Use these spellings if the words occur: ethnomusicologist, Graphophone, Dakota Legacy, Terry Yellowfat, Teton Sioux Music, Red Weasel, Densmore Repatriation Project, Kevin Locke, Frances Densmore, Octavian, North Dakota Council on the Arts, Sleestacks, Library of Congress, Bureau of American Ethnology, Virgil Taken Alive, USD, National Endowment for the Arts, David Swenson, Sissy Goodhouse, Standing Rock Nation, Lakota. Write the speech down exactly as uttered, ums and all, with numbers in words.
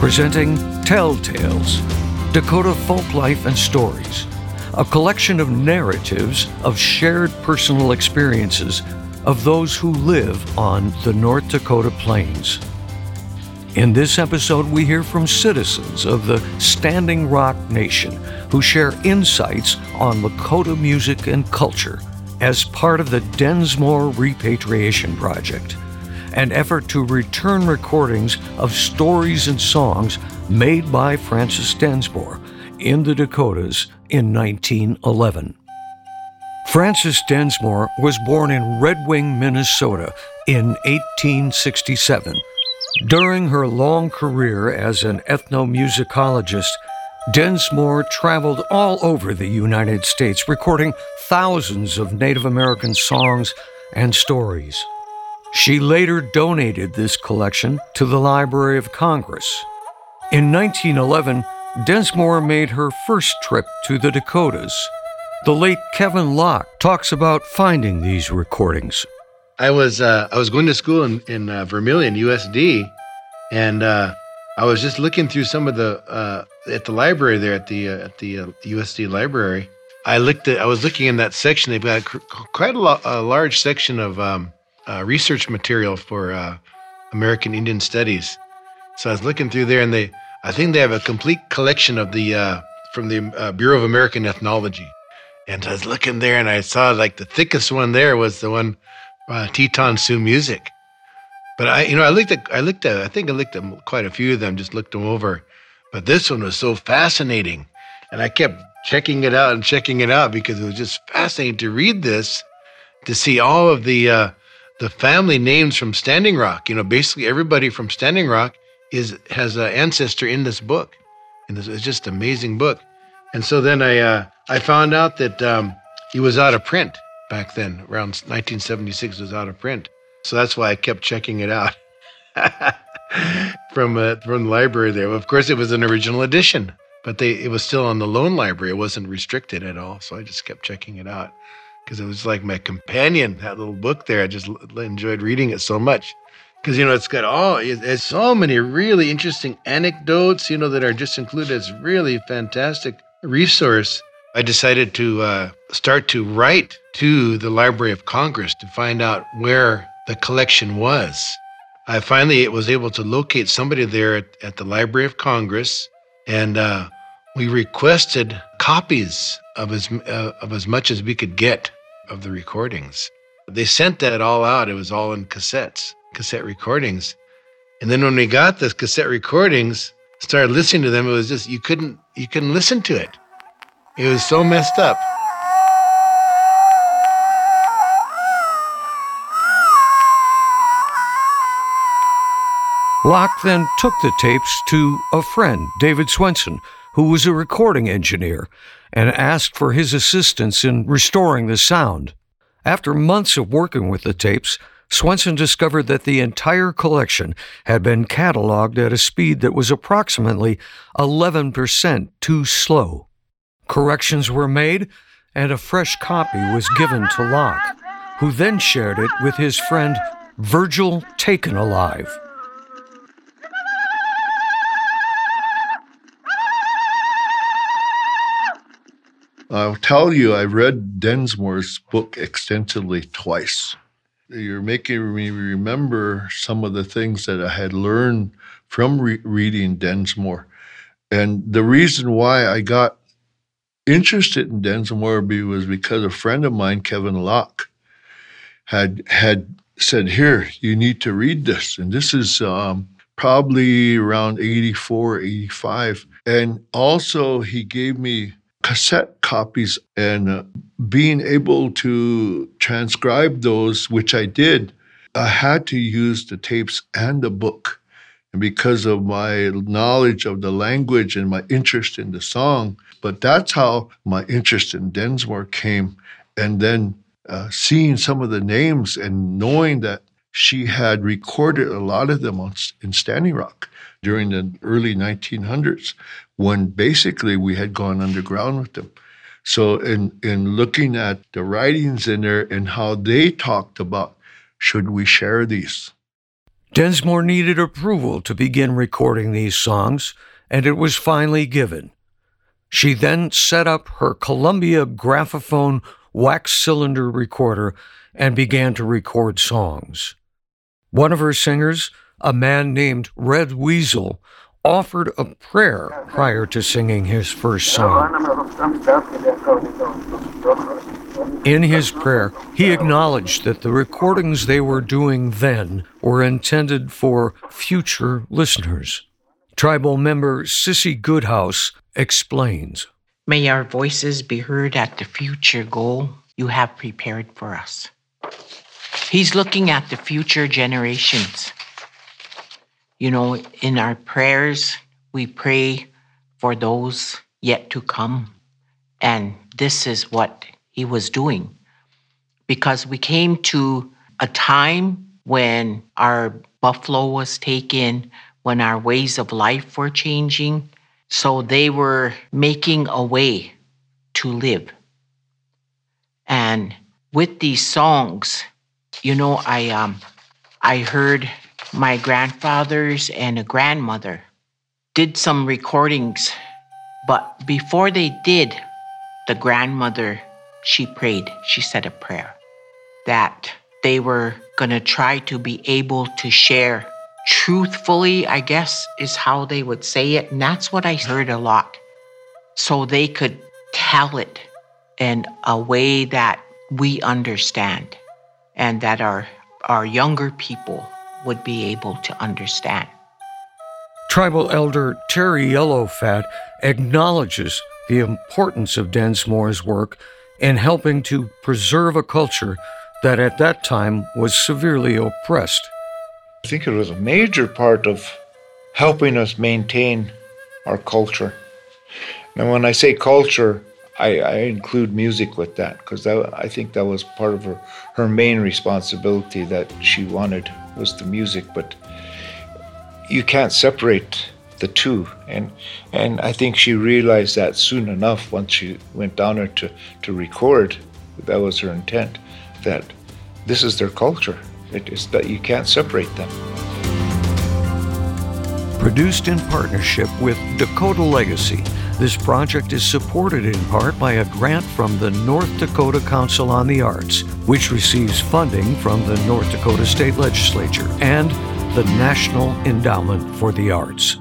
presenting Telltales, Dakota Folk Life and Stories, a collection of narratives of shared personal experiences of those who live on the North Dakota plains. In this episode, we hear from citizens of the Standing Rock Nation who share insights on Lakota music and culture as part of the Densmore Repatriation Project, an effort to return recordings of stories and songs made by Frances Densmore in the Dakotas in nineteen eleven. Frances Densmore was born in Red Wing, Minnesota in eighteen sixty-seven. During her long career as an ethnomusicologist, Densmore traveled all over the United States, recording thousands of Native American songs and stories. She later donated this collection to the Library of Congress. In nineteen eleven, Densmore made her first trip to the Dakotas. The late Kevin Locke talks about finding these recordings. I was uh, I was going to school in, in uh, Vermilion, U S D, and uh, I was just looking through some of the uh, at the library there at the uh, at the uh, U S D library. I looked at I was looking in that section. They've got quite a, lo- a large section of um, uh, research material for uh, American Indian Studies. So I was looking through there, and they. I think they have a complete collection of the uh, from the uh, Bureau of American Ethnology. And I was looking there, and I saw like the thickest one there was the one uh, Teton Sioux Music. But I, you know, I looked at, I looked at, I think I looked at quite a few of them, just looked them over. But this one was so fascinating, and I kept checking it out and checking it out because it was just fascinating to read this, to see all of the uh, the family names from Standing Rock. You know, basically everybody from Standing Rock is has an ancestor in this book, and this is just an amazing book. And so then I uh, I found out that um, it was out of print back then. Around nineteen seventy-six, it was out of print. So that's why I kept checking it out from uh, from the library there. Of course, it was an original edition, but they it was still on the loan library. It wasn't restricted at all. So I just kept checking it out because it was like my companion, that little book there. I just enjoyed reading it so much. Because, you know, it's got all, it's so many really interesting anecdotes, you know, that are just included. It's really fantastic resource. I decided to uh, start to write to the Library of Congress to find out where the collection was. I finally was able to locate somebody there at, at the Library of Congress, and uh, we requested copies of as uh, of as much as we could get of the recordings. They sent that all out. It was all in cassettes. cassette recordings. And then when we got this cassette recordings, started listening to them, it was just, you couldn't, you couldn't listen to it. It was so messed up. Locke then took the tapes to a friend, David Swenson, who was a recording engineer, and asked for his assistance in restoring the sound. After months of working with the tapes, Swenson discovered that the entire collection had been cataloged at a speed that was approximately eleven percent too slow. Corrections were made, and a fresh copy was given to Locke, who then shared it with his friend Virgil Taken Alive. I'll tell you, I read Densmore's book extensively twice. You're making me remember some of the things that I had learned from re- reading Densmore. And the reason why I got interested in Densmore was because a friend of mine, Kevin Locke, had had said, here, you need to read this. And this is um, probably around eighty-four, eighty-five. And also he gave me cassette copies, and uh, being able to transcribe those, which I did, I had to use the tapes and the book. And because of my knowledge of the language and my interest in the song, but that's how my interest in Densmore came. And then uh, seeing some of the names and knowing that she had recorded a lot of them on, in Standing Rock during the early nineteen hundreds, when basically we had gone underground with them. So in, in looking at the writings in there and how they talked about, should we share these? Densmore needed approval to begin recording these songs, and it was finally given. She then set up her Columbia Graphophone wax cylinder recorder and began to record songs. One of her singers, a man named Red Weasel, offered a prayer prior to singing his first song. In his prayer, he acknowledged that the recordings they were doing then were intended for future listeners. Tribal member Sissy Goodhouse explains. May our voices be heard at the future goal you have prepared for us. He's looking at the future generations. You know, in our prayers, we pray for those yet to come. And this is what he was doing. Because we came to a time when our buffalo was taken, when our ways of life were changing. So they were making a way to live. And with these songs, you know, I um, I heard my grandfathers and a grandmother did some recordings, but before they did, the grandmother, she prayed, she said a prayer that they were going to try to be able to share truthfully, I guess, is how they would say it. And that's what I heard a lot. So they could tell it in a way that we understand and that our, our younger people would be able to understand. Tribal elder Terry Yellowfat acknowledges the importance of Densmore's work in helping to preserve a culture that at that time was severely oppressed. I think it was a major part of helping us maintain our culture. Now, when I say culture, I, I include music with that, because I think that was part of her, her main responsibility that she wanted was the music. But you can't separate the two. And and I think she realized that soon enough once she went down there to, to record. That was her intent, that this is their culture. It is that you can't separate them. Produced in partnership with Dakota Legacy, this project is supported in part by a grant from the North Dakota Council on the Arts, which receives funding from the North Dakota State Legislature and the National Endowment for the Arts.